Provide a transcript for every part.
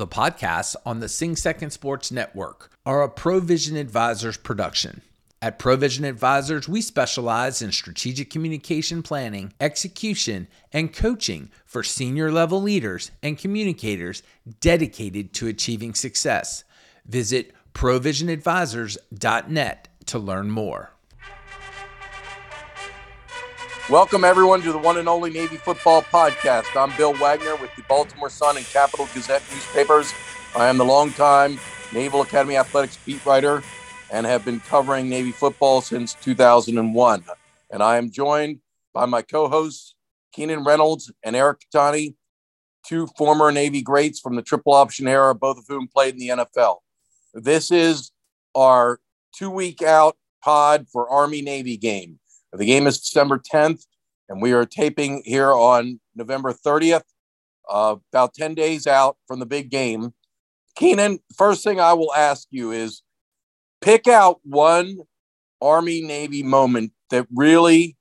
the podcasts on the Sing Second Sports Network, are a ProVision Advisors production. At ProVision Advisors, we specialize in strategic communication planning, execution, and coaching for senior-level leaders and communicators dedicated to achieving success. Visit ProVisionAdvisors.net to learn more. Welcome, everyone, to the one and only Navy Football Podcast. I'm Bill Wagner with the Baltimore Sun and Capital Gazette newspapers. I am the longtime Naval Academy athletics beat writer and have been covering Navy football since 2001. And I am joined by my co-hosts, Kenan Reynolds and Eric Catani, two former Navy greats from the triple option era, both of whom played in the NFL. This is our two-week-out pod for Army-Navy game. The game is December 10th, and we are taping here on November 30th, about 10 days out from the big game. Kenan, first thing I will ask you is, pick out one Army-Navy moment that really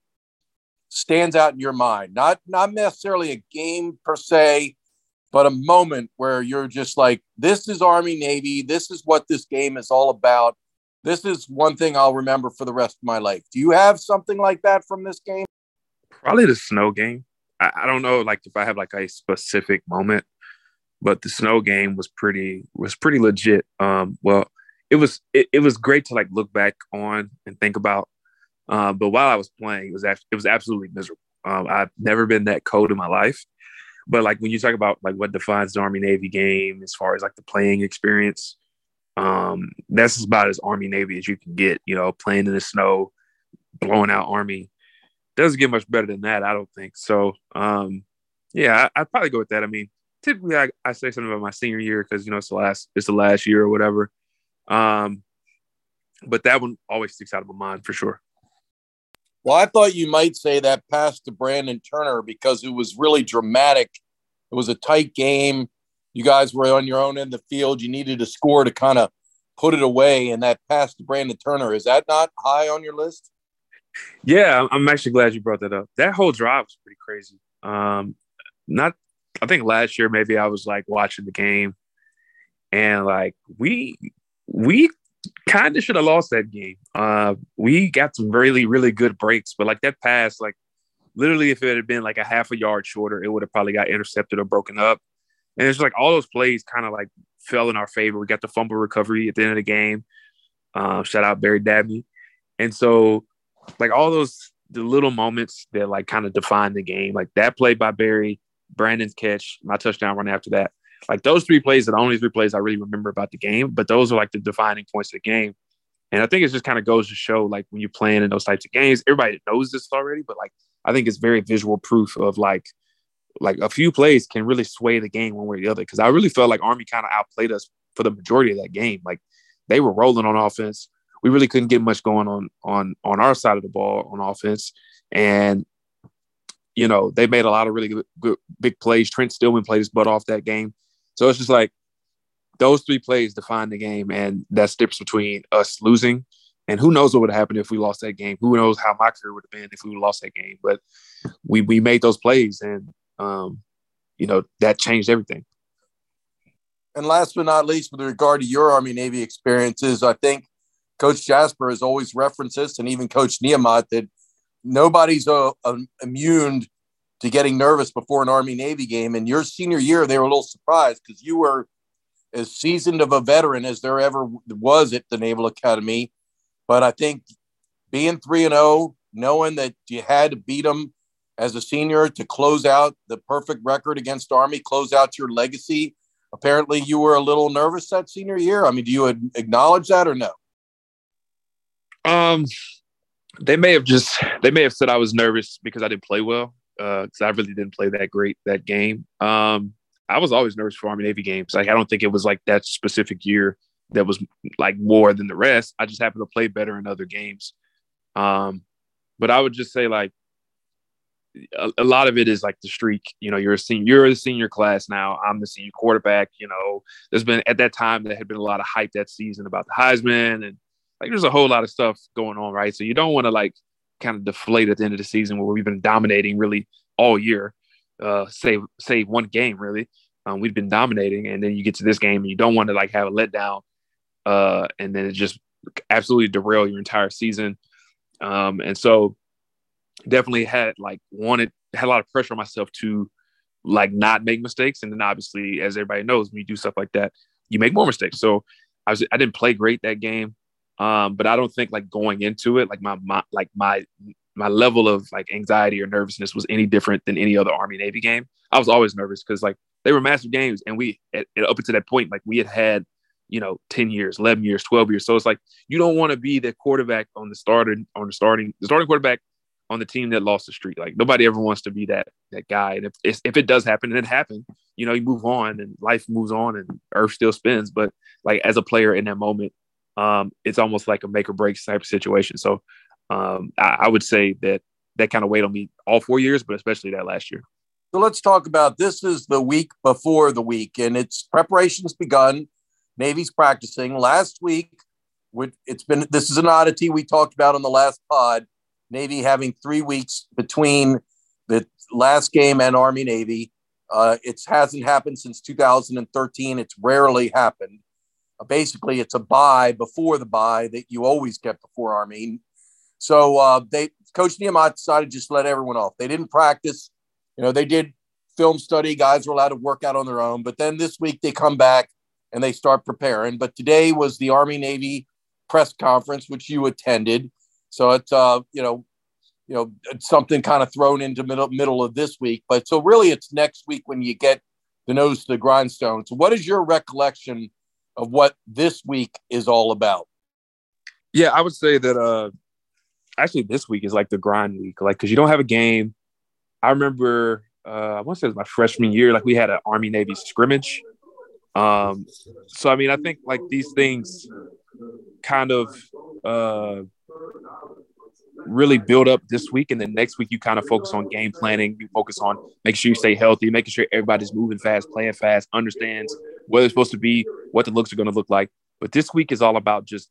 stands out in your mind. Not necessarily a game per se, but a moment where you're just like, this is Army-Navy. This is what this game is all about. This is one thing I'll remember for the rest of my life. Do you have something like that from this game? Probably the snow game. I don't know, like if I have like a specific moment, but the snow game was pretty legit. It was great to like look back on and think about. But while I was playing, it was absolutely miserable. I've never been that cold in my life. But like when you talk about like what defines the Army-Navy game as far as like the playing experience, that's about as Army-Navy as you can get. You know, playing in the snow, blowing out Army. Doesn't get much better than that, I don't think. So, I'd probably go with that. I mean, typically I say something about my senior year because, you know, it's the last year or whatever. But that one always sticks out of my mind for sure. Well, I thought you might say that pass to Brandon Turner because it was really dramatic. It was a tight game. You guys were on your own end of the field. You needed a score to kind of put it away. And that pass to Brandon Turner, is that not high on your list? Yeah, I'm actually glad you brought that up. That whole drive was pretty crazy. I think last year maybe I was like watching the game and like we kind of should have lost that game. We got some really, really good breaks, but like that pass, like literally if it had been like a half a yard shorter, it would have probably got intercepted or broken up. And it's like all those plays kind of like fell in our favor. We got the fumble recovery at the end of the game. Shout out Barry Dabney. And so like all those the little moments that like kind of define the game, like that play by Barry, Brandon's catch, my touchdown run after that. Like those three plays are the only three plays I really remember about the game, but those are like the defining points of the game. And I think it just kind of goes to show like when you're playing in those types of games, everybody knows this already, but like I think it's very visual proof of like a few plays can really sway the game one way or the other. Cause I really felt like Army kind of outplayed us for the majority of that game. Like they were rolling on offense. We really couldn't get much going on our side of the ball on offense. And, you know, they made a lot of really good big plays. Trent Stillman played his butt off that game. So it's just like those three plays define the game, and that's the difference between us losing and who knows what would have happened if we lost that game. Who knows how my career would have been if we lost that game. But we made those plays, and, you know, that changed everything. And last but not least, with regard to your Army-Navy experiences, I think Coach Jasper has always referenced this, and even Coach Nehemiah, that nobody's immune to getting nervous before an Army-Navy game. And your senior year, they were a little surprised because you were as seasoned of a veteran as there ever was at the Naval Academy. But I think being 3-0, knowing that you had to beat them as a senior to close out the perfect record against Army, close out your legacy, apparently you were a little nervous that senior year. I mean, do you acknowledge that or no? They may have said I was nervous because I didn't play well. Because I really didn't play that great that game. I was always nervous for Army-Navy games. Like I don't think it was like that specific year that was like more than the rest. I just happened to play better in other games. But I would just say like a lot of it is like the streak. You know, you're a senior class now. I'm the senior quarterback. You know, there's been at that time there had been a lot of hype that season about the Heisman and like there's a whole lot of stuff going on, right? So you don't want to like kind of deflate at the end of the season where we've been dominating really all year, save one game really. We've been dominating, and then you get to this game and you don't want to like have a letdown, and then it just absolutely derail your entire season. And so definitely had a lot of pressure on myself to like not make mistakes. And then obviously, as everybody knows, when you do stuff like that, you make more mistakes. So I didn't play great that game. But I don't think like going into it, like my level of like anxiety or nervousness was any different than any other Army-Navy game. I was always nervous because like they were massive games, and we up until that point, like we had, 10 years, 11 years, 12 years. So it's like, you don't want to be the quarterback starting quarterback on the team that lost the streak. Like nobody ever wants to be that guy. And if it does happen, and it happened, you move on and life moves on and earth still spins. But like as a player in that moment, it's almost like a make or break type of situation. So I would say that kind of weighed on me all 4 years, but especially that last year. So let's talk about, this is the week before the week, and its preparations begun. Navy's practicing. Last week, this is an oddity we talked about on the last pod, Navy having 3 weeks between the last game and Army-Navy. It hasn't happened since 2013. It's rarely happened. Basically, it's a bye before the bye that you always get before Army. So Coach Nehemiah decided just to let everyone off. They didn't practice. They did film study. Guys were allowed to work out on their own. But then this week they come back and they start preparing. But today was the Army-Navy press conference, which you attended. So it's, it's something kind of thrown into middle of this week. But so really it's next week when you get the nose to the grindstone. So what is your recollection of what this week is all about? Yeah, I would say that actually this week is like the grind week, like because you don't have a game. I remember I want to say it was my freshman year, like we had an Army-Navy scrimmage. So, I mean, I think like these things kind of really build up this week. And then next week, you kind of focus on game planning. You focus on making sure you stay healthy, making sure everybody's moving fast, playing fast, understands where they're supposed to be, what the looks are going to look like. But this week is all about just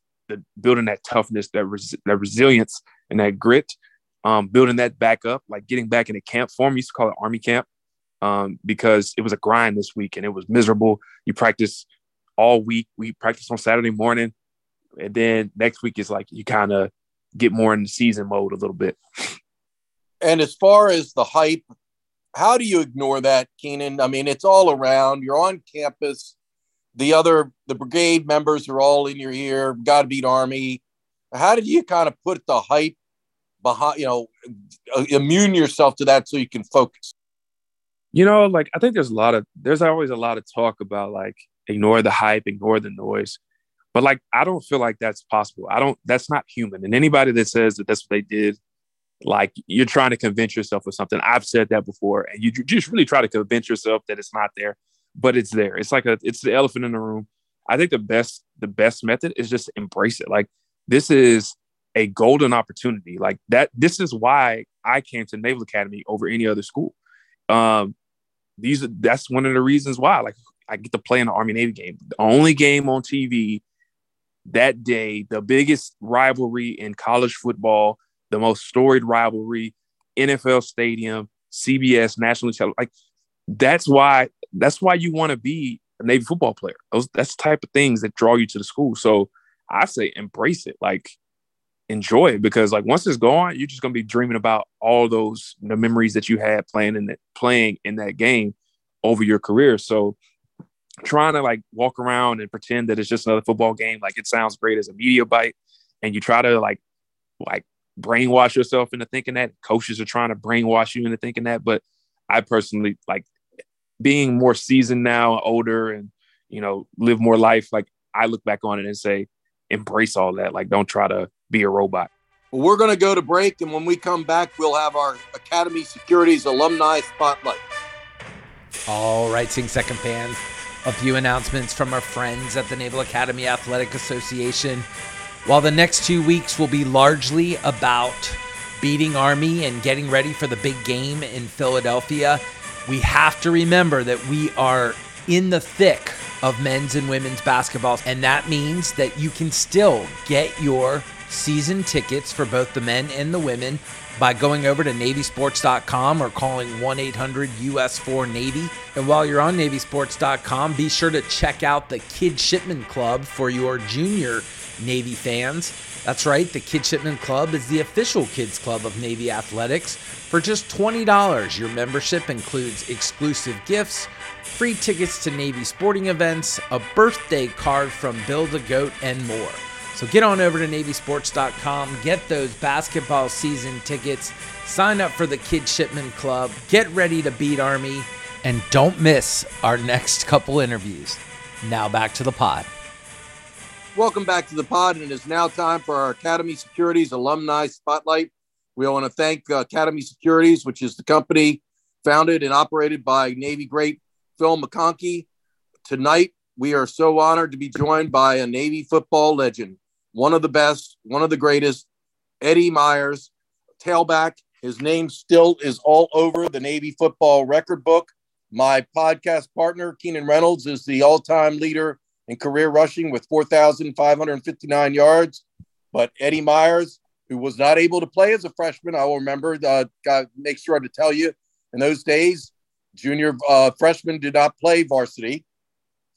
building that toughness, that resilience and that grit, building that back up, like getting back into camp form. We used to call it Army camp. Because it was a grind this week and it was miserable. You practice all week. We practice on Saturday morning. And then next week is like you kind of get more in the season mode a little bit. And as far as the hype, how do you ignore that, Kenan? I mean, it's all around. You're on campus. The brigade members are all in your ear. Got to beat Army. How did you kind of put the hype behind, immune yourself to that so you can focus? Like I think there's always a lot of talk about like ignore the hype, ignore the noise. But like I don't feel like that's possible. That's not human. And anybody that says that that's what they did, like you're trying to convince yourself of something. I've said that before. And you just really try to convince yourself that it's not there, but it's there. It's like it's the elephant in the room. I think the best method is just embrace it. Like this is a golden opportunity. Like that, this is why I came to Naval Academy over any other school. That's one of the reasons why, like I get to play in the Army-Navy game, the only game on TV that day, the biggest rivalry in college football, the most storied rivalry, NFL stadium, CBS, national television. Like that's why you want to be a Navy football player. That's the type of things that draw you to the school. So I say embrace it, like enjoy it, because like once it's gone, you're just gonna be dreaming about all those memories that you had playing in that game over your career. So trying to like walk around and pretend that it's just another football game, like it sounds great as a media bite, and you try to like brainwash yourself into thinking that. Coaches are trying to brainwash you into thinking that, but I personally, like being more seasoned now, older, and live more life. Like I look back on it and say, embrace all that. Like don't try to be a robot. Well, we're going to go to break, and when we come back, we'll have our Academy Securities Alumni Spotlight. All right, Sing Second fans, a few announcements from our friends at the Naval Academy Athletic Association. While the next 2 weeks will be largely about beating Army and getting ready for the big game in Philadelphia, we have to remember that we are in the thick of men's and women's basketball, and that means that you can still get your season tickets for both the men and the women by going over to NavySports.com or calling 1-800-US4-NAVY. And while you're on NavySports.com, be sure to check out the Kid Shipman Club for your junior Navy fans. That's right, the Kid Shipman Club is the official kids club of Navy Athletics. For just $20, your membership includes exclusive gifts, free tickets to Navy sporting events, a birthday card from Bill the Goat, and more. So get on over to NavySports.com, get those basketball season tickets, sign up for the Kid Shipman Club, get ready to beat Army, and don't miss our next couple interviews. Now back to the pod. Welcome back to the pod, and it is now time for our Academy Securities Alumni Spotlight. We want to thank Academy Securities, which is the company founded and operated by Navy great Phil McConkey. Tonight, we are so honored to be joined by a Navy football legend, one of the best, one of the greatest, Eddie Myers, tailback. His name still is all over the Navy football record book. My podcast partner, Kenan Reynolds, is the all-time leader and career rushing with 4,559 yards. But Eddie Myers, who was not able to play as a freshman, I will remember, make sure to tell you, in those days, junior freshmen did not play varsity.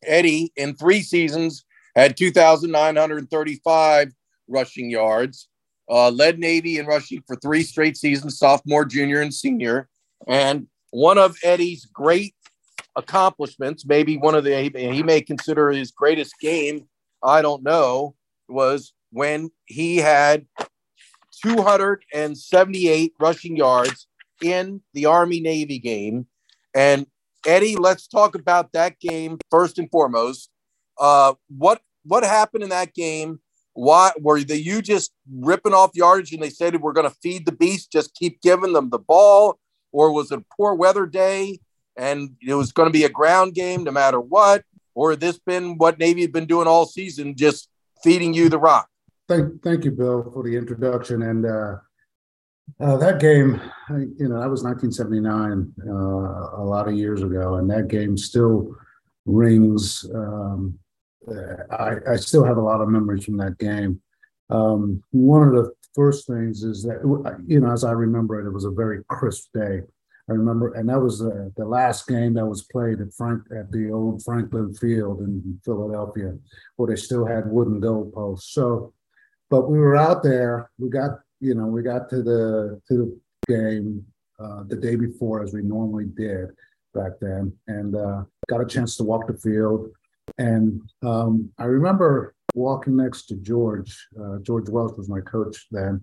Eddie, in three seasons, had 2,935 rushing yards, led Navy in rushing for three straight seasons, sophomore, junior, and senior. And one of Eddie's great accomplishments, maybe one of the, he may consider his greatest game, I don't know, was when he had 278 rushing yards in the Army-Navy game. And Eddie, let's talk about that game first and foremost. What happened in that game? Why were they, you just ripping off yardage and they said we're going to feed the beast, just keep giving them the ball, or was it a poor weather day and it was going to be a ground game no matter what? Or had this been what Navy had been doing all season, just feeding you the rock? Thank you, Bill, for the introduction. And that game, that was 1979, a lot of years ago, and that game still rings. I still have a lot of memories from that game. One of the first things is that, as I remember it, it was a very crisp day. I remember, and that was the last game that was played at the old Franklin Field in Philadelphia, where they still had wooden goalposts. So, but we were out there. We got to the game the day before, as we normally did back then, and got a chance to walk the field. And I remember walking next to George. George Welch was my coach then.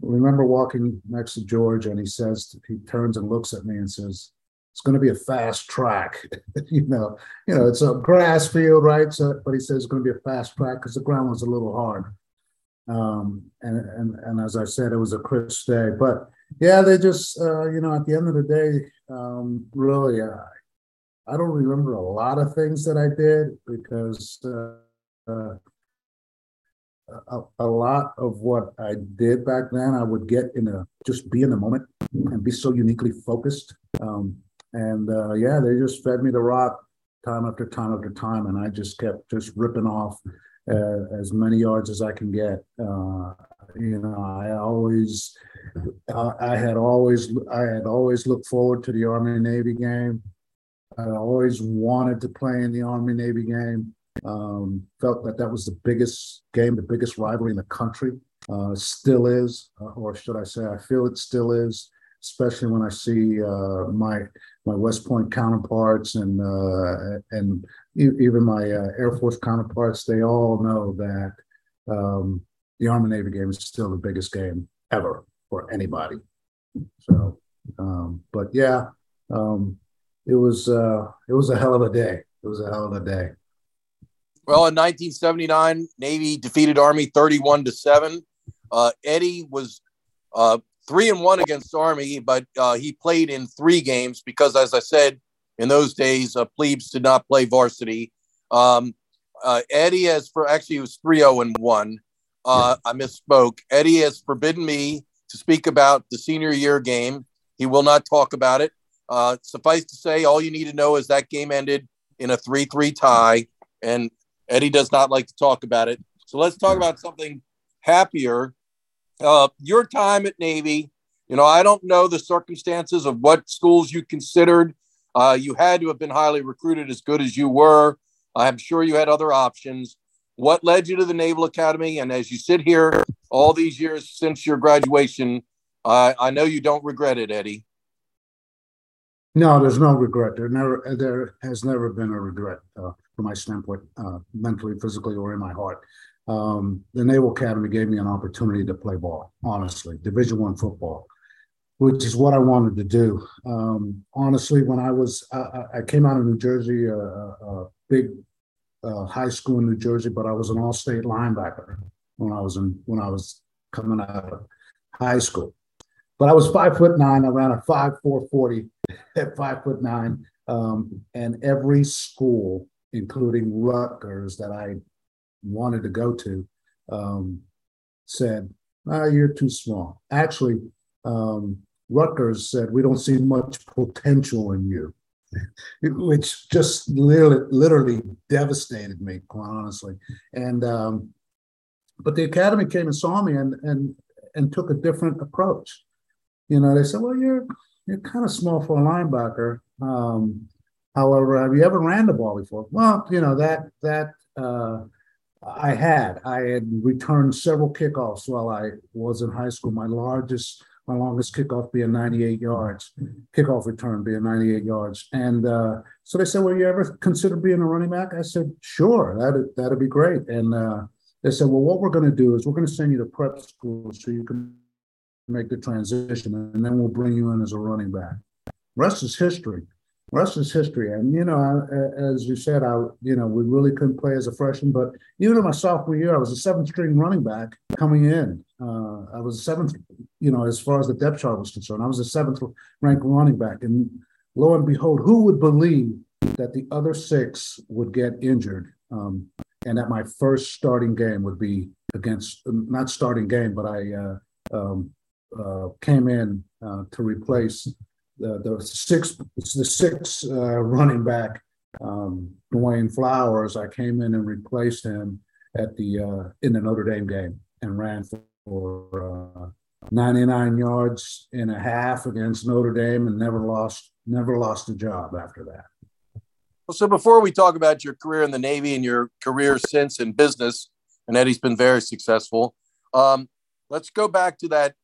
I remember walking next to George, and he turns and looks at me and says, "It's going to be a fast track." It's a grass field, right? So, but he says it's going to be a fast track because the ground was a little hard. And as I said, it was a crisp day, but yeah, they just, at the end of the day, really, I don't remember a lot of things that I did because, a lot of what I did back then, I would get just be in the moment and be so uniquely focused. They just fed me the rock time after time after time. And I just kept just ripping off as many yards as I can get. I had always looked forward to the Army-Navy game. I always wanted to play in the Army-Navy game. Felt that was the biggest game, the biggest rivalry in the country. Still is, or should I say, I feel it still is, especially when I see my West Point counterparts and even my Air Force counterparts. They all know that the Army-Navy game is still the biggest game ever for anybody. So, it was a hell of a day. It was a hell of a day. Well, in 1979, Navy defeated Army 31-7. Eddie was 3-1 against Army, but he played in three games because, as I said, in those days, plebes did not play varsity. Eddie he was 3-0-1. I misspoke. Eddie has forbidden me to speak about the senior year game. He will not talk about it. Suffice to say, all you need to know is that game ended in a 3-3 tie, and Eddie does not like to talk about it. So let's talk about something happier. Your time at Navy, you know, I don't know the circumstances of what schools you considered. You had to have been highly recruited, as good as you were. I'm sure you had other options. What led you to the Naval Academy? And as you sit here all these years since your graduation, I know you don't regret it, Eddie. No, there's no regret. There has never been a regret from my standpoint, mentally, physically, or in my heart. The Naval Academy gave me an opportunity to play ball, honestly, Division I football, which is what I wanted to do. Honestly, when I came out of New Jersey, a big high school in New Jersey, but I was an all-state linebacker when I was coming out of high school. But I was 5'9". I ran a 5.4 40 at 5'9", and every school, including Rutgers, that I wanted to go to, said, "You're too small." Actually, Rutgers said, "We don't see much potential in you," which just literally devastated me, quite honestly. And but the academy came and saw me and took a different approach. You know, they said, "Well, you're kind of small for a linebacker. However, have you ever ran the ball before?" Well, you know, that I had returned several kickoffs while I was in high school. My longest kickoff being 98 yards, kickoff return being 98 yards. And so they said, "Well, you ever consider being a running back?" I said, "Sure, that'd be great." And they said, "Well, what we're going to do is we're going to send you to prep school so you can make the transition, and then we'll bring you in as a running back." Rest is history. And, you know, as you said, we really couldn't play as a freshman, but even in my sophomore year, I was a seventh-string running back coming in. I was a seventh, you know, as far as the depth chart was concerned, I was a seventh-ranked running back. And lo and behold, who would believe that the other six would get injured and that my first starting game would be against, not starting game, but I came in to replace the sixth running back, Dwayne Flowers. I came in and replaced him in the Notre Dame game and ran for 99 yards and a half against Notre Dame and never lost the job after that. Well, so before we talk about your career in the Navy and your career since in business, and Eddie's been very successful, let's go back to that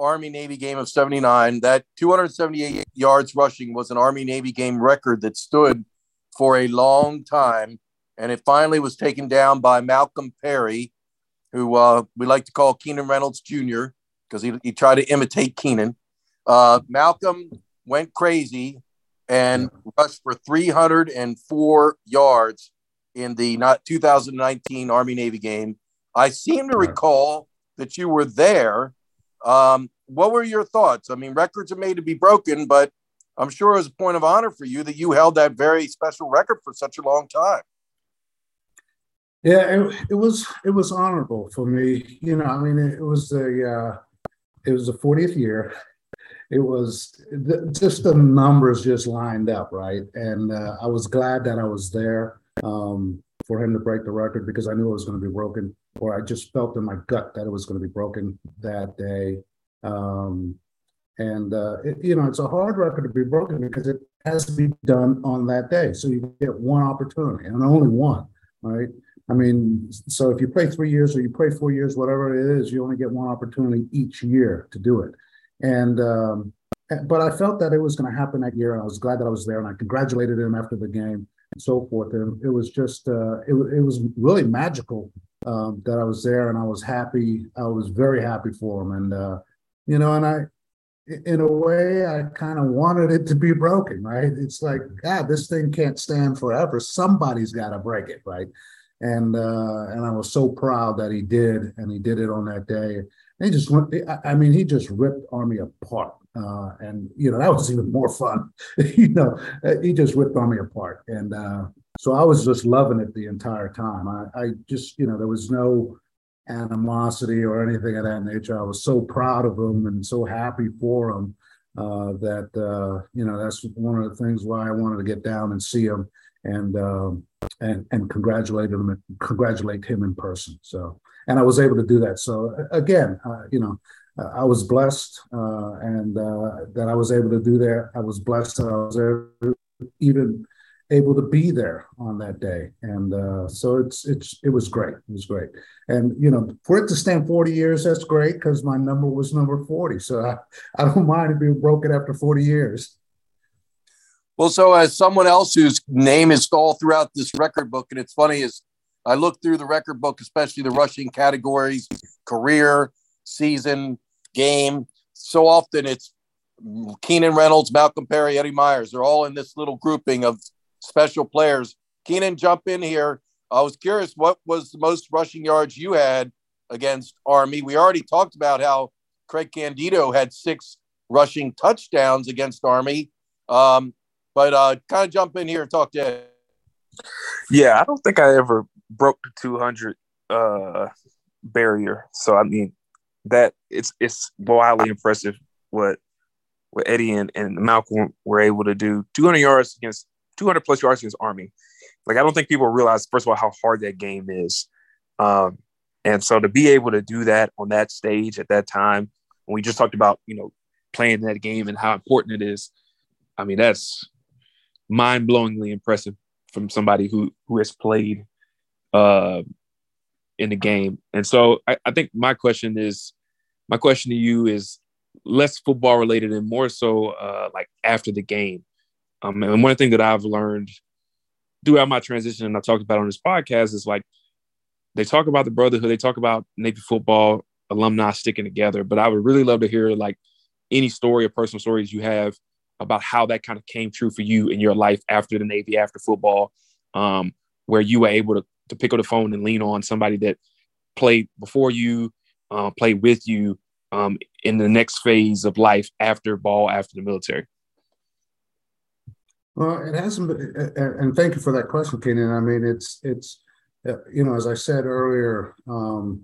Army-Navy game of 79. That 278 yards rushing was an Army-Navy game record that stood for a long time, and it finally was taken down by Malcolm Perry, who we like to call Kenan Reynolds Jr. because he tried to imitate Kenan. Malcolm went crazy and rushed for 304 yards in the 2019 Army-Navy game. I seem to recall that you were there. What were your thoughts? I mean, records are made to be broken, but I'm sure it was a point of honor for you that you held that very special record for such a long time. Yeah, it was honorable for me. You know, I mean, it was the 40th year. It was just the numbers just lined up, right? And I was glad that I was there for him to break the record, because I knew it was going to be broken, or I just felt in my gut that it was going to be broken that day. You know, it's a hard record to be broken because it has to be done on that day. So you get one opportunity and only one, right? I mean, so if you play 3 years or you play 4 years, whatever it is, you only get one opportunity each year to do it. And, but I felt that it was going to happen that year, and I was glad that I was there, and I congratulated him after the game and so forth. And it was just, it was really magical that I was there, and I was happy. I was very happy for him. And, you know, and I kind of wanted it to be broken, right? It's like, God, this thing can't stand forever. Somebody's got to break it, right? And I was so proud that he did, and he did it on that day. And he just went, I mean, he just ripped Army apart. And, you know, that was even more fun. You know, he just ripped Army apart. And so I was just loving it the entire time. I just, you know, there was no animosity or anything of that nature. I was so proud of him and so happy for him that, you know, that's one of the things why I wanted to get down and see him and congratulate him in person. So, and I was able to do that. So again, I was blessed, that I was able to do there. I was blessed that I was even able to be there on that day. And so it was great. It was great. And, for it to stand 40 years, that's great, because my number was number 40. So I don't mind it being broken after 40 years. Well, so as someone else whose name is all throughout this record book, and it's funny, is I look through the record book, especially the rushing categories, career, season, game. So often it's Kenan Reynolds, Malcolm Perry, Eddie Myers. They're all in this little grouping of special players. Kenan, jump in here. I was curious, what was the most rushing yards you had against Army? We already talked about how Craig Candido had 6 rushing touchdowns against Army. But kind of jump in here and talk to Ed. Yeah, I don't think I ever broke the 200 barrier. So, I mean, that it's wildly impressive what Eddie and Malcolm were able to do. 200 plus yards against Army. Like, I don't think people realize, first of all, how hard that game is. And so to be able to do that on that stage at that time, when we just talked about, playing that game and how important it is, I mean, that's mind-blowingly impressive from somebody who has played in the game. And so I think my question to you is less football related and more so like after the game. And one thing that I've learned throughout my transition, and I talked about on this podcast, is like they talk about the brotherhood, they talk about Navy football alumni sticking together, but I would really love to hear like any story or personal stories you have about how that kind of came true for you in your life after the Navy, after football, where you were able to pick up the phone and lean on somebody that played before you, played with you in the next phase of life after ball, after the military. Well, it hasn't been, and thank you for that question, Kenan. I mean, it's as I said earlier, the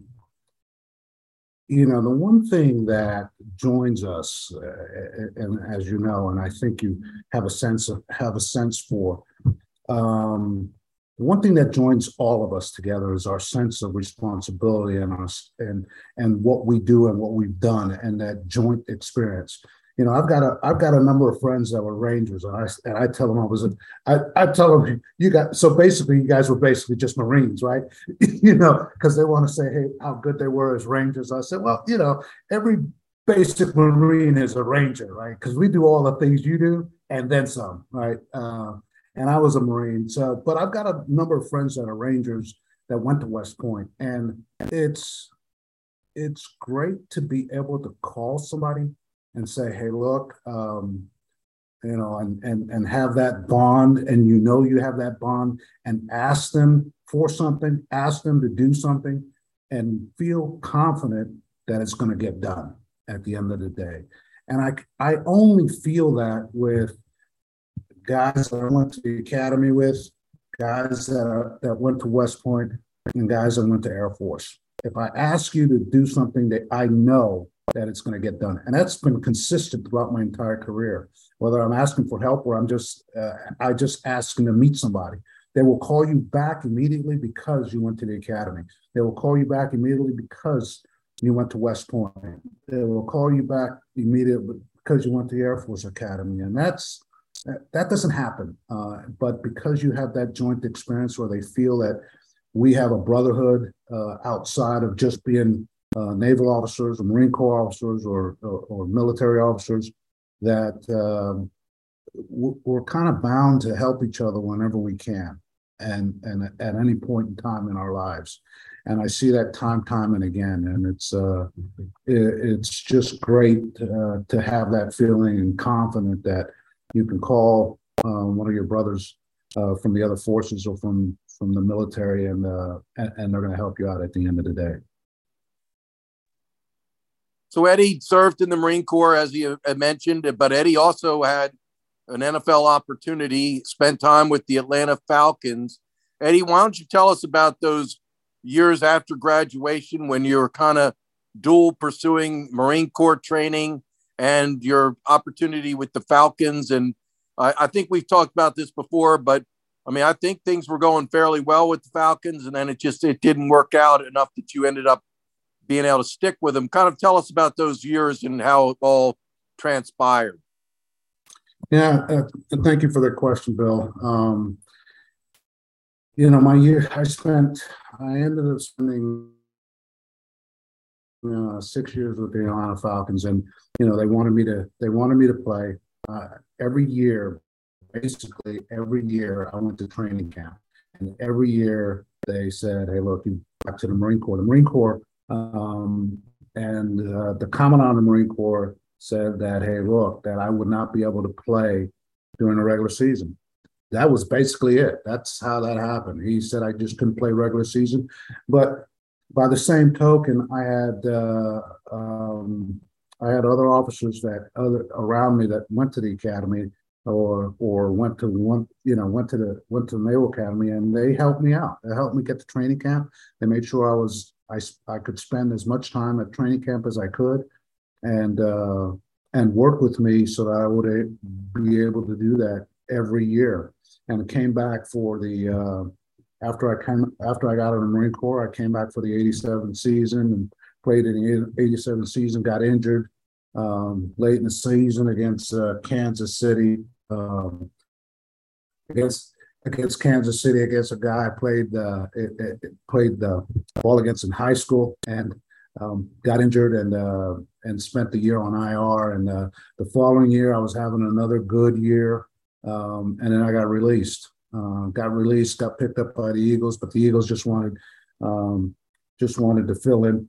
one thing that joins us, and as you know, and I think you have a sense for, the one thing that joins all of us together is our sense of responsibility and us and what we do and what we've done and that joint experience. I've got a number of friends that were Rangers, and I tell them I tell them you guys were basically just Marines, right? Because they want to say, hey, how good they were as Rangers. I said, well, every basic Marine is a Ranger, right? Because we do all the things you do and then some, right? And I was a Marine, so but I've got a number of friends that are Rangers that went to West Point, and it's great to be able to call somebody and say, hey, look, and have that bond, and you have that bond, and ask them for something, ask them to do something, and feel confident that it's going to get done at the end of the day. And I only feel that with guys that I went to the academy with, guys that went to West Point, and guys that went to Air Force. If I ask you to do something that I know that it's going to get done. And that's been consistent throughout my entire career, whether I'm asking for help or I'm just asking to meet somebody. They will call you back immediately because you went to the academy. They will call you back immediately because you went to West Point. They will call you back immediately because you went to the Air Force Academy. And that doesn't happen. But because you have that joint experience where they feel that we have a brotherhood outside of just being naval officers or Marine Corps officers or military officers, that we're kind of bound to help each other whenever we can and at any point in time in our lives. And I see that time and again, and it's just great to have that feeling and confident that you can call one of your brothers from the other forces or from the military and they're going to help you out at the end of the day. So Eddie served in the Marine Corps, as he had mentioned, but Eddie also had an NFL opportunity, spent time with the Atlanta Falcons. Eddie, why don't you tell us about those years after graduation when you were kind of dual pursuing Marine Corps training and your opportunity with the Falcons? And I think we've talked about this before, but I mean, I think things were going fairly well with the Falcons, and then it didn't work out enough that you ended up being able to stick with them. Kind of tell us about those years and how it all transpired. Yeah, thank you for that question, Bill. You know, my year, I ended up spending 6 years with the Alana Falcons, and you know they wanted me to play every year. Basically, every year I went to training camp, and every year they said, "Hey, look, you back to the Marine Corps." The Marine Corps, and the Commandant of the Marine Corps said that, "Hey, look, that I would not be able to play during the regular season." That was basically it. That's how that happened. He said I just couldn't play regular season, but by the same token, I had other officers around me that went to the academy or went to the Naval Academy, and they helped me out. They helped me get to training camp. They made sure I could spend as much time at training camp as I could, and work with me so that I would be able to do that every year. And I came back for the. After I got out of the Marine Corps, I came back for the 87 season and played in the 87 season, got injured late in the season against Kansas City, against a guy I played the ball against in high school, and got injured and spent the year on IR. And the following year, I was having another good year, and then I got released. Got picked up by the Eagles, but the Eagles just wanted to fill in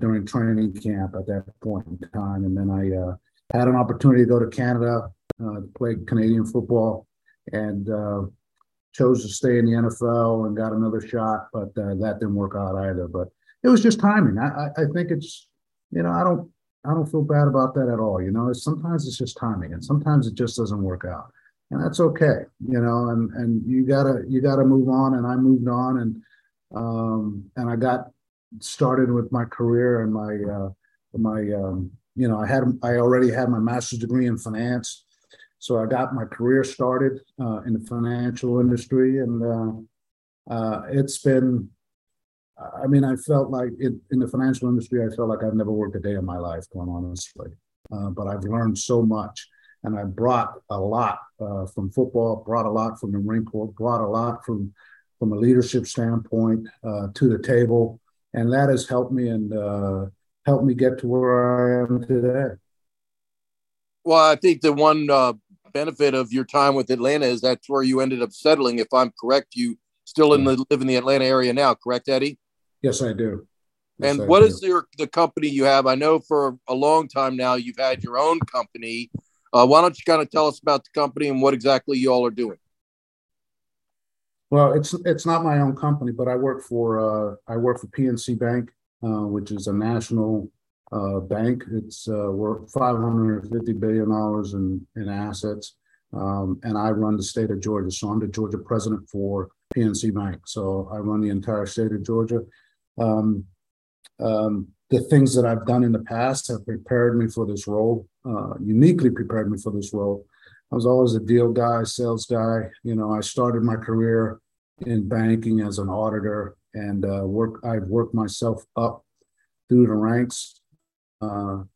during training camp at that point in time. And then I had an opportunity to go to Canada, to play Canadian football, and chose to stay in the NFL and got another shot, but that didn't work out either. But it was just timing. I think it's, you know, I don't feel bad about that at all. You know, sometimes it's just timing, and sometimes it just doesn't work out. And that's okay, you know, and you gotta move on. And I moved on, and I got started with my career and I already had my master's degree in finance. So I got my career started in the financial industry, and it's been, I mean, I felt like in the financial industry, I felt like I've never worked a day in my life, going honestly, but I've learned so much. And I brought a lot from football, brought a lot from the Marine Corps, brought a lot from a leadership standpoint to the table. And that has helped me and get to where I am today. Well, I think the one benefit of your time with Atlanta is that's where you ended up settling. If I'm correct, you still live in the Atlanta area now, correct, Eddie? Yes, I do. Yes, and is the company you have? I know for a long time now you've had your own company. Why don't you kind of tell us about the company and what exactly you all are doing? Well, it's not my own company, but I work for PNC Bank, which is a national bank. It's we're $550 billion in assets, and I run the state of Georgia. So I'm the Georgia president for PNC Bank. So I run the entire state of Georgia. The things that I've done in the past have prepared me for this role. Uniquely prepared me for this role. I was always a deal guy, sales guy. You know, I started my career in banking as an auditor, and I've worked myself up through the ranks, and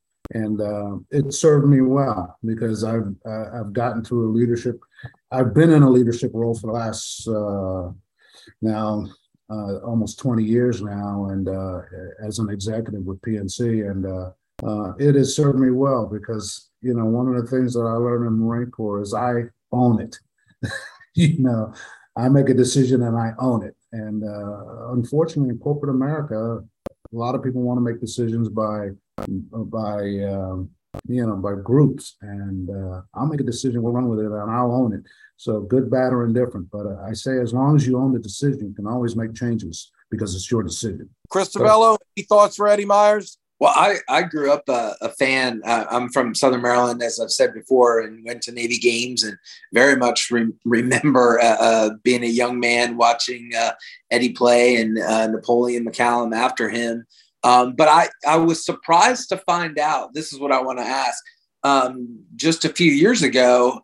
it served me well because I've gotten to a leadership. I've been in a leadership role for the last almost 20 years now, and as an executive with PNC, and it has served me well because, you know, one of the things that I learned in the Marine Corps is I own it. You know, I make a decision and I own it. And unfortunately, in corporate America, a lot of people want to make decisions by groups. And I'll make a decision, we'll run with it, and I'll own it. So good, bad, or indifferent. But I say as long as you own the decision, you can always make changes because it's your decision. Cristovello, any thoughts for Eddie Myers? Well, I grew up a fan. I'm from Southern Maryland, as I've said before, and went to Navy games, and very much remember being a young man watching Eddie play and Napoleon McCallum after him. But I was surprised to find out, this is what I want to ask, just a few years ago,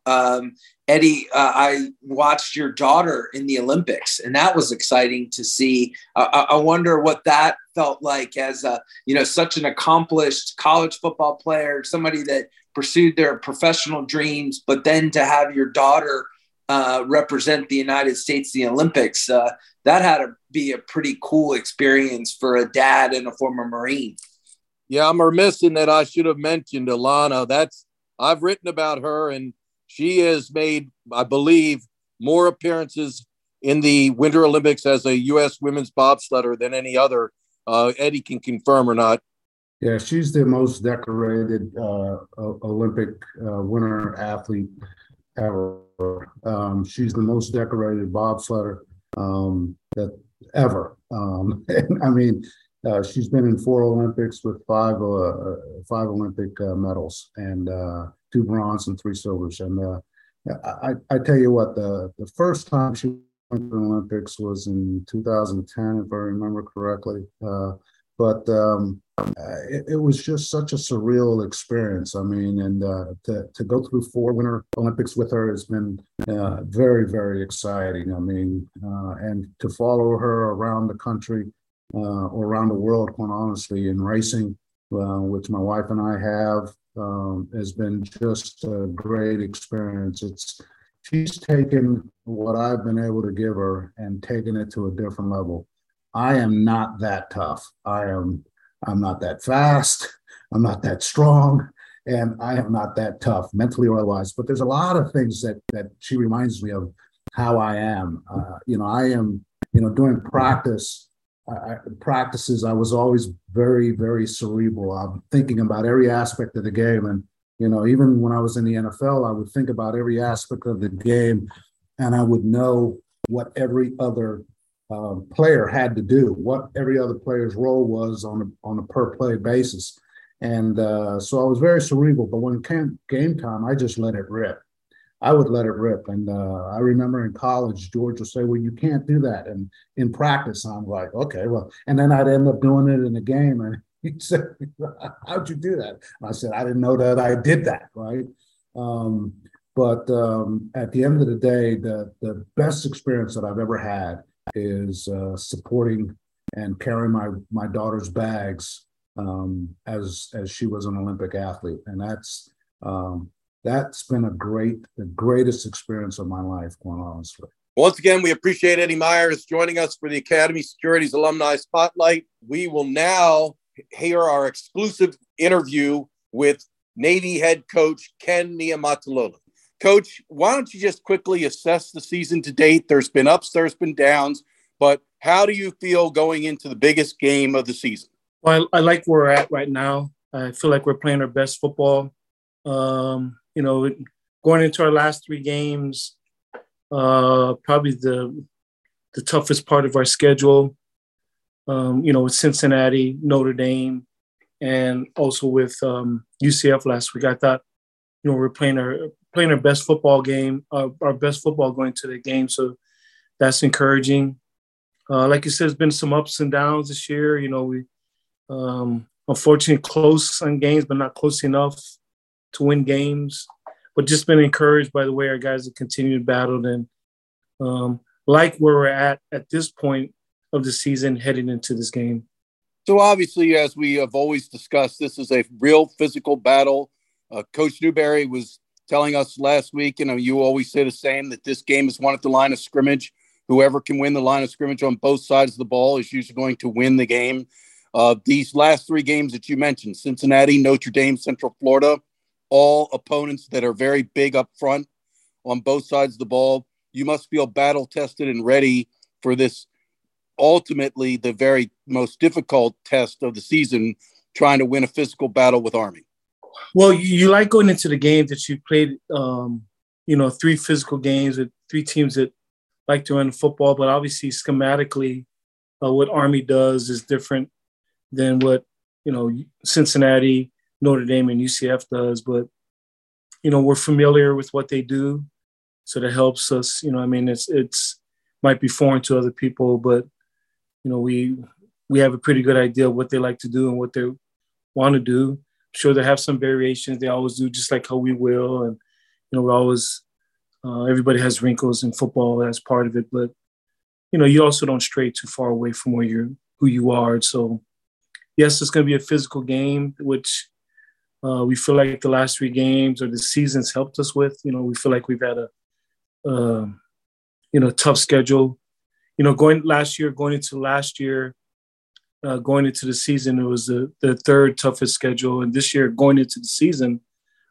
Eddie, I watched your daughter in the Olympics, and that was exciting to see. I wonder what that felt like as a, you know, such an accomplished college football player, somebody that pursued their professional dreams, but then to have your daughter represent the United States in the Olympics, that had to be a pretty cool experience for a dad and a former Marine. Yeah, I'm remiss in that I should have mentioned Alana. I've written about her, and she has made, I believe, more appearances in the Winter Olympics as a U.S. women's bobsledder than any other. Eddie can confirm or not. Yeah, she's the most decorated Olympic winter athlete ever. She's the most decorated bobsledder that ever. I mean, she's been in 4 Olympics with 5 Olympic medals, and 2 bronze and 3 silvers. And I tell you what, the first time she went to the Olympics was in 2010, if I remember correctly. It was just such a surreal experience. I mean, and to go through 4 Winter Olympics with her has been very, very exciting. I mean, and to follow her around the country or around the world, quite honestly, in racing, which my wife and I have, has been just a great experience. She's taken what I've been able to give her and taken it to a different level. I am not that tough. I'm not that fast. I'm not that strong, and I am not that tough mentally or otherwise. But there's a lot of things that she reminds me of how I am. During practices, I was always very, very cerebral. I'm thinking about every aspect of the game. And, you know, even when I was in the NFL, I would think about every aspect of the game, and I would know what every other player had to do, what every other player's role was on a per play basis. And so I was very cerebral, but when it came game time, I just let it rip. I would let it rip. And I remember in college, George would say, well, you can't do that. And in practice, I'm like, okay, well, and then I'd end up doing it in the game. And he said, how'd you do that? And I said, I didn't know that I did that. Right. At the end of the day, the best experience that I've ever had is supporting and carrying my daughter's bags as she was an Olympic athlete. And that's been the greatest experience of my life, quite honestly. Once again, we appreciate Eddie Myers joining us for the Academy Securities Alumni Spotlight. We will now hear our exclusive interview with Navy head coach Ken Niumatalolo. Coach, why don't you just quickly assess the season to date? There's been ups, there's been downs, but how do you feel going into the biggest game of the season? Well, I like where we're at right now. I feel like we're playing our best football. Going into our last 3 games, probably the toughest part of our schedule, with Cincinnati, Notre Dame, and also with UCF last week. I thought, we're playing our best football game, our best football going to the game. So that's encouraging. Like you said, there's been some ups and downs this year. We unfortunately close on games, but not close enough to win games. But just been encouraged by the way our guys have continued to battle. And like where we're at this point of the season heading into this game. So obviously, as we have always discussed, this is a real physical battle. Coach Newberry was telling us last week, you always say the same, that this game is won at the line of scrimmage. Whoever can win the line of scrimmage on both sides of the ball is usually going to win the game. These last 3 games that you mentioned, Cincinnati, Notre Dame, Central Florida, all opponents that are very big up front on both sides of the ball. You must feel battle-tested and ready for this, ultimately the very most difficult test of the season, trying to win a physical battle with Army. Well, you like going into the game that you played, 3 physical games with 3 teams that like to run football. But obviously, schematically, what Army does is different than what, Cincinnati, Notre Dame, and UCF does. But, we're familiar with what they do. So that helps us. It's might be foreign to other people, but, we have a pretty good idea of what they like to do and what they want to do. Sure, they have some variations. They always do, just like how we will. And, we're always Everybody has wrinkles in football. That's part of it. But, you know, you also don't stray too far away from who you are. So, yes, it's going to be a physical game, which we feel like the last three games or the season's helped us with. You know, we feel like we've had a tough schedule. You know, going into the season, it was the third toughest schedule. And this year, going into the season,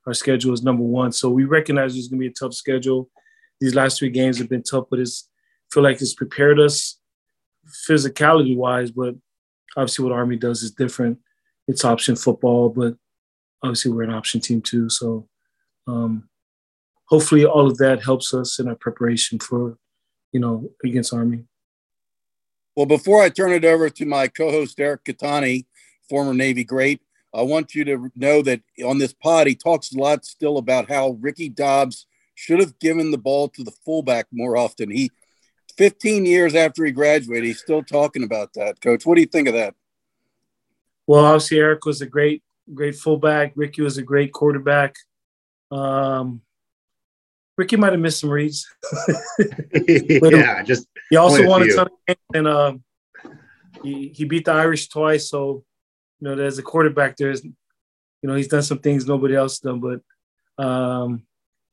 our schedule is number one. So we recognize there's going to be a tough schedule. These last three games have been tough, but feel like it's prepared us physicality-wise. But obviously what Army does is different. It's option football, but obviously we're an option team too. So hopefully all of that helps us in our preparation for, you know, against Army. Well, before I turn it over to my co-host, Eric Catani, former Navy great, I want you to know that on this pod, he talks a lot still about how Ricky Dobbs should have given the ball to the fullback more often. 15 years after he graduated, he's still talking about that. Coach, what do you think of that? Well, obviously, Eric was a great, great fullback. Ricky was a great quarterback. Ricky might have missed some reads. He also won a ton of games, and he beat the Irish twice. So, you know, as a quarterback, he's done some things nobody else done, but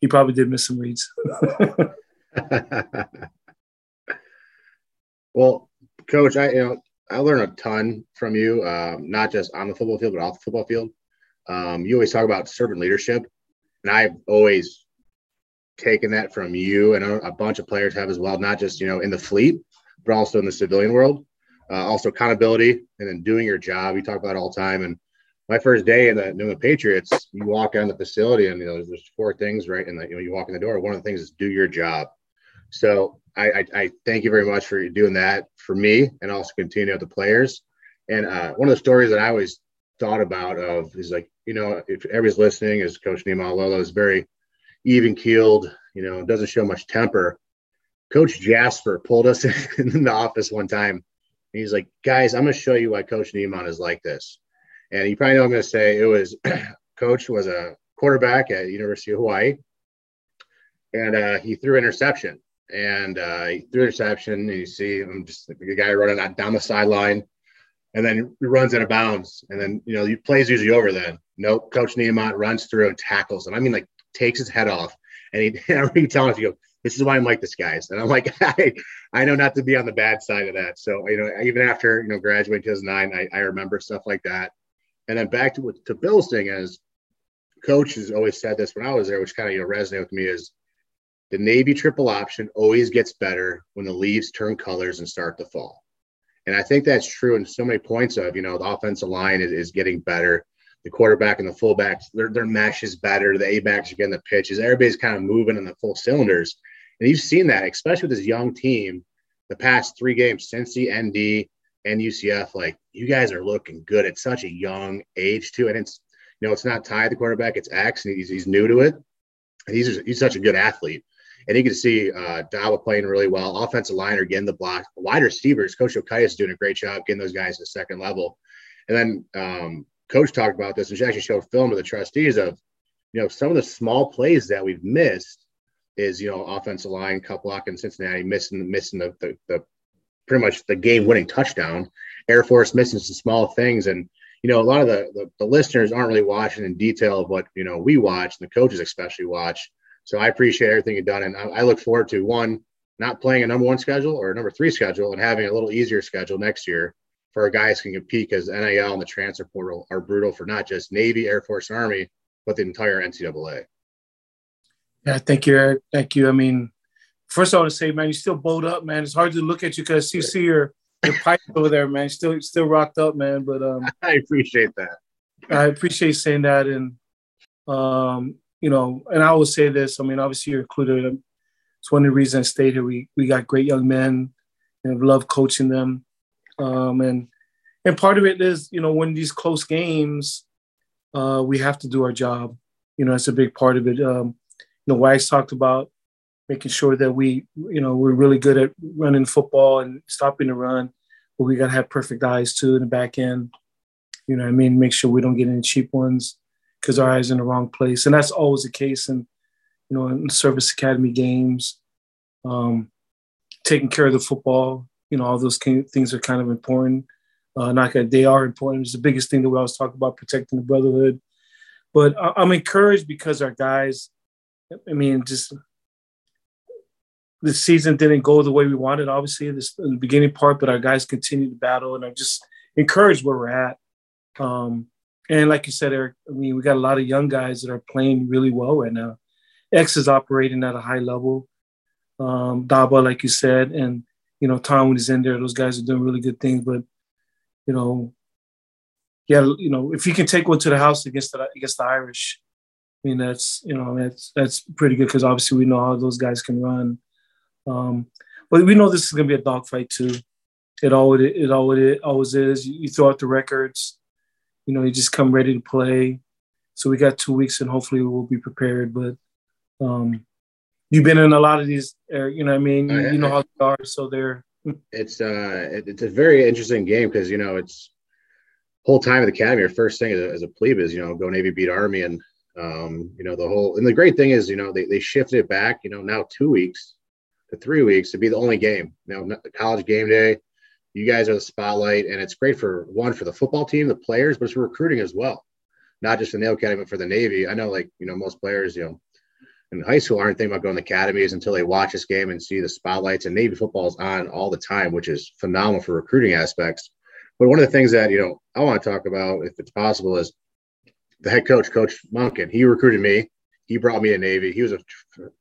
he probably did miss some reads. Well, Coach, I learned a ton from you, not just on the football field, but off the football field. You always talk about servant leadership, and I've always taken that from you, and a bunch of players have as well, not just, you know, in the fleet, but also in the civilian world. Also accountability, and then doing your job. You talk about it all the time. And my first day in the New England Patriots, you walk down the facility and, you know, there's four things, right? And, you walk in the door. One of the things is do your job. So I thank you very much for doing that for me, and also continue with the players. And one of the stories that I always thought about is, like, you know, if everybody's listening, is Coach Nehemiah is very even-keeled, you know, doesn't show much temper. Coach Jasper pulled us in the office one time, and he's like, guys, I'm going to show you why Coach Neiman is like this. And you probably know I'm going to say it was Coach was a quarterback at University of Hawaii, and he threw interception. And and you see him, just the guy running down the sideline, and then he runs out of bounds. And then, you know, the play's usually over then. Nope, Coach Nehemiah runs through and tackles him. I mean, like, takes his head off, and I remember telling him, this is why I'm like this, guys. And I'm like, I know not to be on the bad side of that. So, you know, even after, you know, graduating 2009, I remember stuff like that. And then back to Bill's thing, as Coach has always said this when I was there, which kind of, you know, resonated with me, is the Navy triple option always gets better when the leaves turn colors and start to fall. And I think that's true in so many points of, you know, the offensive line is getting better. The quarterback and the fullbacks, their mesh is better. The A-backs are getting the pitches. Everybody's kind of moving in the full cylinders. And you've seen that, especially with this young team, the past three games, Cincy, ND, and UCF, like, you guys are looking good at such a young age, too. And it's, you know, it's not tied to the quarterback. It's X, and he's new to it. And he's such a good athlete. And you can see Dawa playing really well. Offensive line are getting the block. Wide receivers, Coach Okai is doing a great job getting those guys to the second level. And then Coach talked about this, and she actually showed film to the trustees of, you know, some of the small plays that we've missed is, you know, offensive line, cut block in Cincinnati, missing the pretty much the game-winning touchdown. Air Force missing some small things. And, you know, a lot of the listeners aren't really watching in detail of what, you know, we watch, and the coaches especially watch. So I appreciate everything you've done. And I look forward to, one, not playing a number one schedule or a number three schedule, and having a little easier schedule next year, for our guys can compete, because NIL and the transfer portal are brutal for not just Navy, Air Force, Army, but the entire NCAA. Yeah, thank you, Eric. Thank you. I mean, first I want to say, man, you still bowled up, man. It's hard to look at you because you see your pipe over there, man. Still rocked up, man. But I appreciate that. I appreciate saying that, and you know, and I will say this. I mean, obviously you're included. It's one of the reasons I stayed here. We got great young men, and I love coaching them. And part of it is, you know, when these close games, we have to do our job. You know, that's a big part of it. You know, Wags talked about making sure that we, you know, we're really good at running football and stopping the run, but we got to have perfect eyes too in the back end. You know what I mean? Make sure we don't get any cheap ones because our eyes are in the wrong place. And that's always the case. And, you know, in service academy games, taking care of the football, you know, all those things are kind of important. They are important. It's the biggest thing that we always talk about, protecting the brotherhood. But I'm encouraged because our guys, I mean, just the season didn't go the way we wanted, obviously, in the beginning part, but our guys continue to battle, and I'm just encouraged where we're at. And like you said, Eric, I mean, we got a lot of young guys that are playing really well right now. X is operating at a high level. Dawa, like you said, and, you know, Tom, when he's in there, those guys are doing really good things. But, you know, yeah, you know, if you can take one to the house against the Irish, I mean, that's pretty good, because obviously we know how those guys can run. But we know this is going to be a dogfight too. It always is. You throw out the records, you know, you just come ready to play. So we got 2 weeks, and hopefully we'll be prepared. But you've been in a lot of these, you know what I mean? You know how they are, so they're. It's a very interesting game, because, you know, it's whole time at the academy, your first thing as a plebe is, you know, go Navy, beat Army, and, you know, the whole – and the great thing is, you know, they shifted it back, you know, now 2 weeks to 3 weeks to be the only game. You know, college game day, you guys are the spotlight, and it's great for the football team, the players, but it's for recruiting as well, not just the Naval Academy, but for the Navy. I know, like, you know, most players, you know, in high school aren't thinking about going to academies until they watch this game and see the spotlights, and Navy football is on all the time, which is phenomenal for recruiting aspects. But one of the things that, you know, I want to talk about, if it's possible, is the head coach, Coach Monken. He recruited me. He brought me to Navy. He was a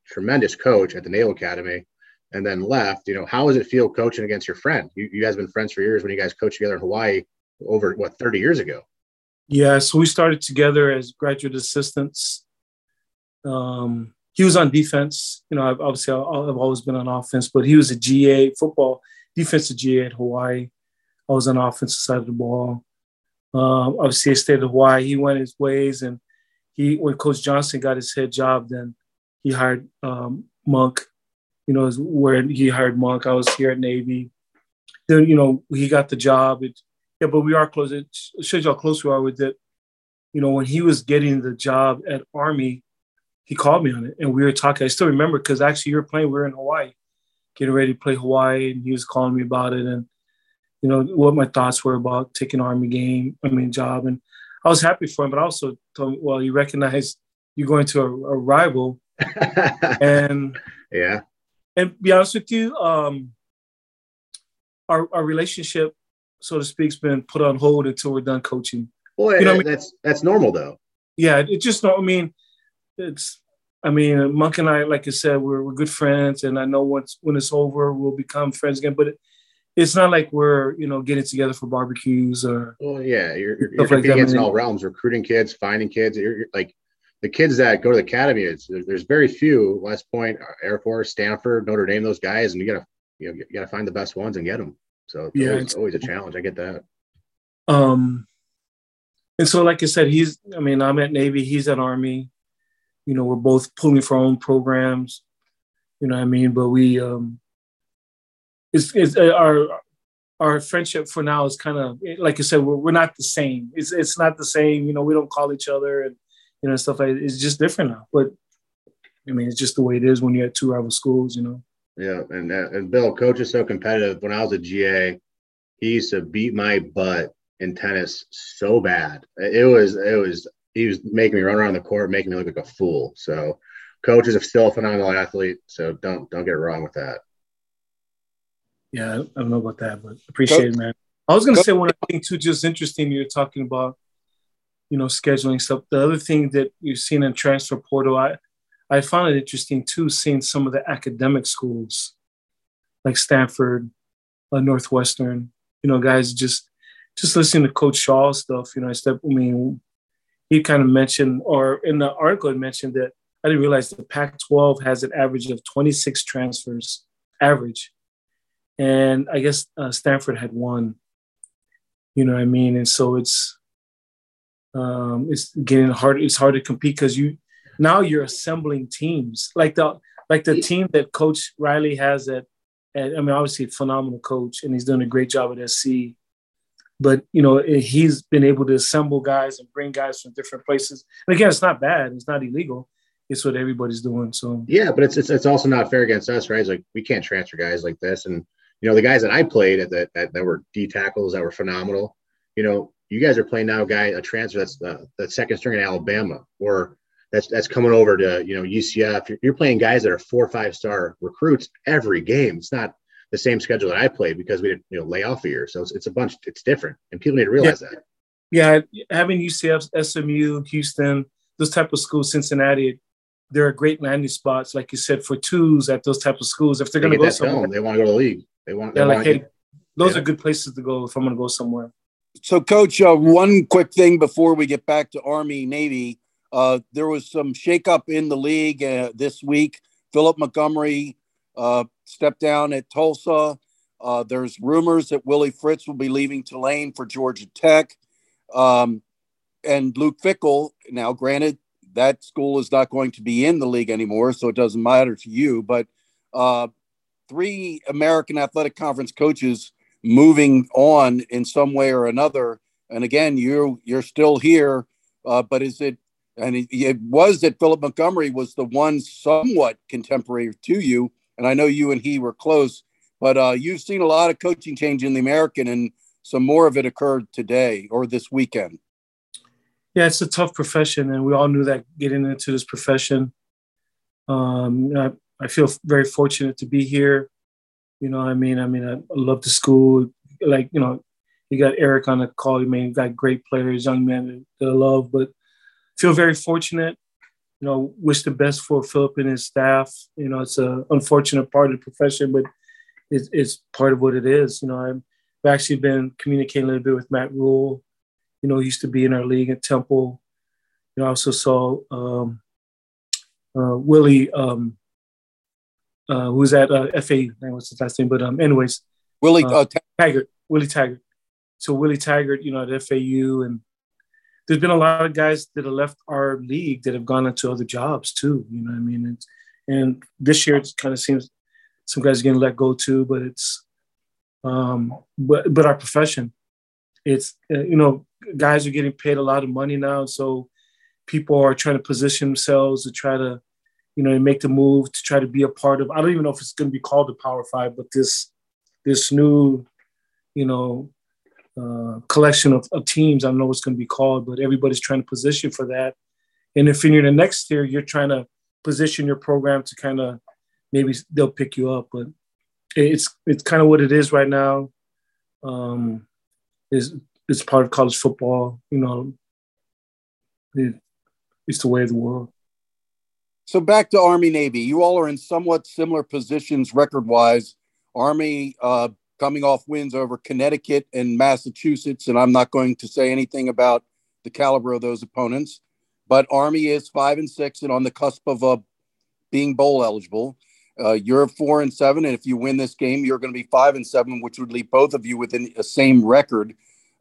tremendous coach at the Naval Academy and then left. You know, how does it feel coaching against your friend? You guys have been friends for years when you guys coached together in Hawaii over, 30 years ago? Yeah, so we started together as graduate assistants. He was on defense. You know, I've always been on offense, but he was a GA football, defensive GA at Hawaii. I was on the offensive side of the ball. Obviously, I stayed at Hawaii. He went his ways, and when Coach Johnson got his head job, then he hired Monk. You know, is where he hired Monk. I was here at Navy. Then, you know, he got the job. But we are close. It shows you how close we are with it. You know, when he was getting the job at Army, he called me on it, and we were talking. I still remember, because actually you were playing. We were in Hawaii, getting ready to play Hawaii, and he was calling me about it, and, you know, what my thoughts were about taking Army job. And I was happy for him, but I also told him, well, you recognize you're going to a rival. And yeah. And be honest with you, our relationship, so to speak, has been put on hold until we're done coaching. Well, you know what I mean? That's normal, though. Yeah, it just, I mean, Monk and I, like I said, we're good friends, and I know when it's over, we'll become friends again. But it's not like we're, you know, getting together for barbecues or. Well, yeah, you're competing in all realms, recruiting kids, finding kids. You're like the kids that go to the academy. There's very few. West Point, Air Force, Stanford, Notre Dame, those guys, and you gotta find the best ones and get them. So it's always a challenge. I get that. And so, like I said, I'm at Navy, he's at Army. You know, we're both pulling for our own programs, you know what I mean? But we, our friendship for now is kind of, like you said, we're not the same. It's not the same, you know, we don't call each other and, you know, stuff like that. It's just different now. But, I mean, it's just the way it is when you're at two rival schools, you know? Yeah, and Bill, coach is so competitive. When I was a GA, he used to beat my butt in tennis so bad. He was making me run around the court, making me look like a fool. So coaches are still a phenomenal athlete. So don't get wrong with that. Yeah, I don't know about that, but appreciate it, man. I was going to say one thing too, just interesting. You're talking about, you know, scheduling stuff. The other thing that you've seen in transfer portal, I found it interesting too, seeing some of the academic schools like Stanford, Northwestern, you know, guys, just listening to Coach Shaw's stuff, you know, he kind of mentioned, or in the article it mentioned that I didn't realize the Pac-12 has an average of 26 transfers, average. And I guess Stanford had one, you know what I mean? And so it's getting hard. It's hard to compete because you're assembling teams. Like the team that Coach Riley has at I mean, obviously a phenomenal coach, and he's doing a great job at SC. But, you know, he's been able to assemble guys and bring guys from different places. And again, it's not bad. It's not illegal. it's what everybody's doing. So yeah, but it's also not fair against us, right? It's like we can't transfer guys like this. And you know, the guys that I played at that were D tackles that were phenomenal. You know, you guys are playing now, a transfer that's second string in Alabama, or that's coming over to, you know, UCF. You're playing guys that are 4- or 5-star recruits every game. It's not the same schedule that I played because we didn't, you know, lay off a year. So it's a bunch. It's different, and people need to realize that. Yeah, having UCF, SMU, Houston, those type of schools, Cincinnati, they're great landing spots, like you said, for twos at those type of schools. If they're going to go somewhere, they want to go to the league. Those are good places to go if I'm going to go somewhere. So, Coach, one quick thing before we get back to Army-Navy. There was some shakeup in the league this week. Philip Montgomery stepped down at Tulsa. There's rumors that Willie Fritz will be leaving Tulane for Georgia Tech. And Luke Fickell, now granted, that school is not going to be in the league anymore, so it doesn't matter to you. But three American Athletic Conference coaches moving on in some way or another. And again, you're still here, but is it? And it was that Philip Montgomery was the one somewhat contemporary to you, and I know you and he were close. But you've seen a lot of coaching change in the American, and some more of it occurred today or this weekend. Yeah, it's a tough profession, and we all knew that getting into this profession. I feel very fortunate to be here. You know what I mean? I love the school. Like, you know, you got Eric on the call. I mean, you got great players, young men that I love, but feel very fortunate. You know, wish the best for Philip and his staff. You know, it's an unfortunate part of the profession, but it's part of what it is. You know, I've actually been communicating a little bit with Matt Rule. You know, he used to be in our league at Temple. You know, I also saw Willie, who was at FAU. What's his last name? But anyways, Willie Taggart. Willie Taggart. So Willie Taggart, you know, at FAU, and there's been a lot of guys that have left our league that have gone into other jobs too. You know what I mean? And this year, it kind of seems some guys are getting let go too. But it's, but our profession, it's you know. Guys are getting paid a lot of money now, so people are trying to position themselves to try to, you know, make the move to try to be a part of. I don't even know if it's going to be called the Power Five, but this new, you know, collection of teams. I don't know what's going to be called, but everybody's trying to position for that. And if you're in the next tier, you're trying to position your program to kind of maybe they'll pick you up. But it's kind of what it is right now. It's part of college football, you know, it's the way of the world. So back to Army-Navy, you all are in somewhat similar positions record-wise. Army coming off wins over Connecticut and Massachusetts, and I'm not going to say anything about the caliber of those opponents, but Army is 5-6 and on the cusp of being bowl eligible. You're 4-7, and if you win this game, you're going to be 5-7, which would leave both of you within the same record.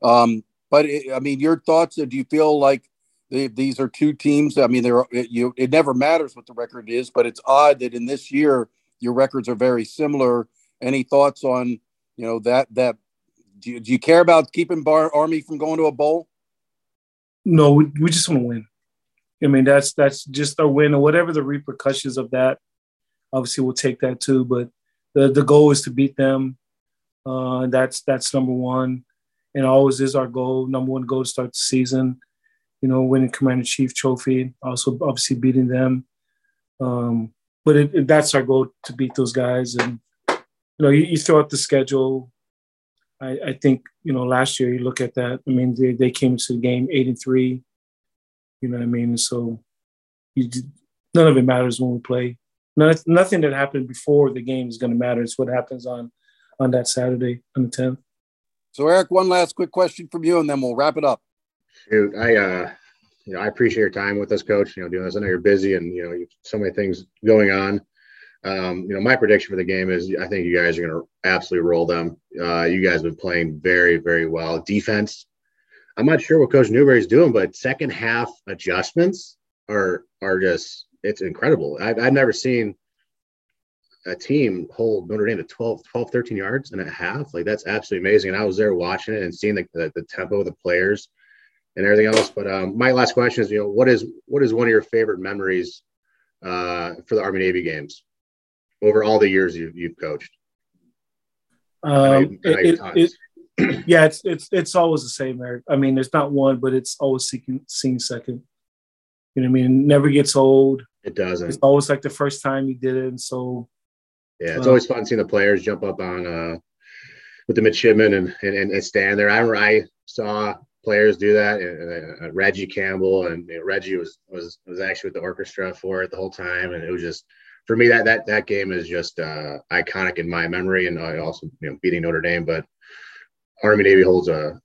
Your thoughts, do you feel like these are two teams? I mean, it never matters what the record is, but it's odd that in this year, your records are very similar. Any thoughts on, you know, that do you care about keeping Army from going to a bowl? No, we just want to win. I mean, that's just our win, and whatever the repercussions of that, obviously we'll take that too, but the goal is to beat them. That's number one. And always is our goal, number one goal to start the season, you know, winning Commander-in-Chief Trophy, also obviously beating them. But that's our goal, to beat those guys. And, you know, you throw out the schedule. I think, you know, last year you look at that. I mean, they came into the game 8-3. You know what I mean? So none of it matters when we play. Nothing that happened before the game is going to matter. It's what happens on that Saturday on the 10th. So, Eric, one last quick question from you, and then we'll wrap it up. Shoot, I appreciate your time with us, Coach. You know, doing this, I know you're busy, and you know, you have so many things going on. You know, my prediction for the game is I think you guys are going to absolutely roll them. You guys have been playing very, very well. Defense, I'm not sure what Coach Newberry's doing, but second half adjustments are just, it's incredible. I've never seen a team hold Notre Dame to 13 yards and a half. Like, that's absolutely amazing. And I was there watching it and seeing the tempo of the players and everything else. But my last question is, you know, what is one of your favorite memories for the Army-Navy games over all the years you've coached? Yeah, it's always the same, Eric. I mean, there's not one, but it's always Sing Second. You know what I mean? It never gets old. It doesn't. It's always like the first time you did it. And so, yeah, it's always fun seeing the players jump up on with the midshipmen and stand there. I saw players do that. Reggie Campbell, and Reggie was actually with the orchestra for it the whole time, and it was just, for me, that game is just iconic in my memory, and also, you know, beating Notre Dame. But Army Navy holds a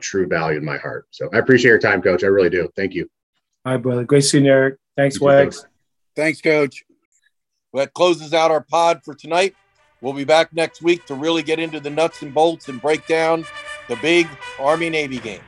true value in my heart. So I appreciate your time, Coach. I really do. Thank you. All right, brother. Great seeing you, Eric. Thanks, Wags. Thanks, Coach. Well, that closes out our pod for tonight. We'll be back next week to really get into the nuts and bolts and break down the big Army-Navy game.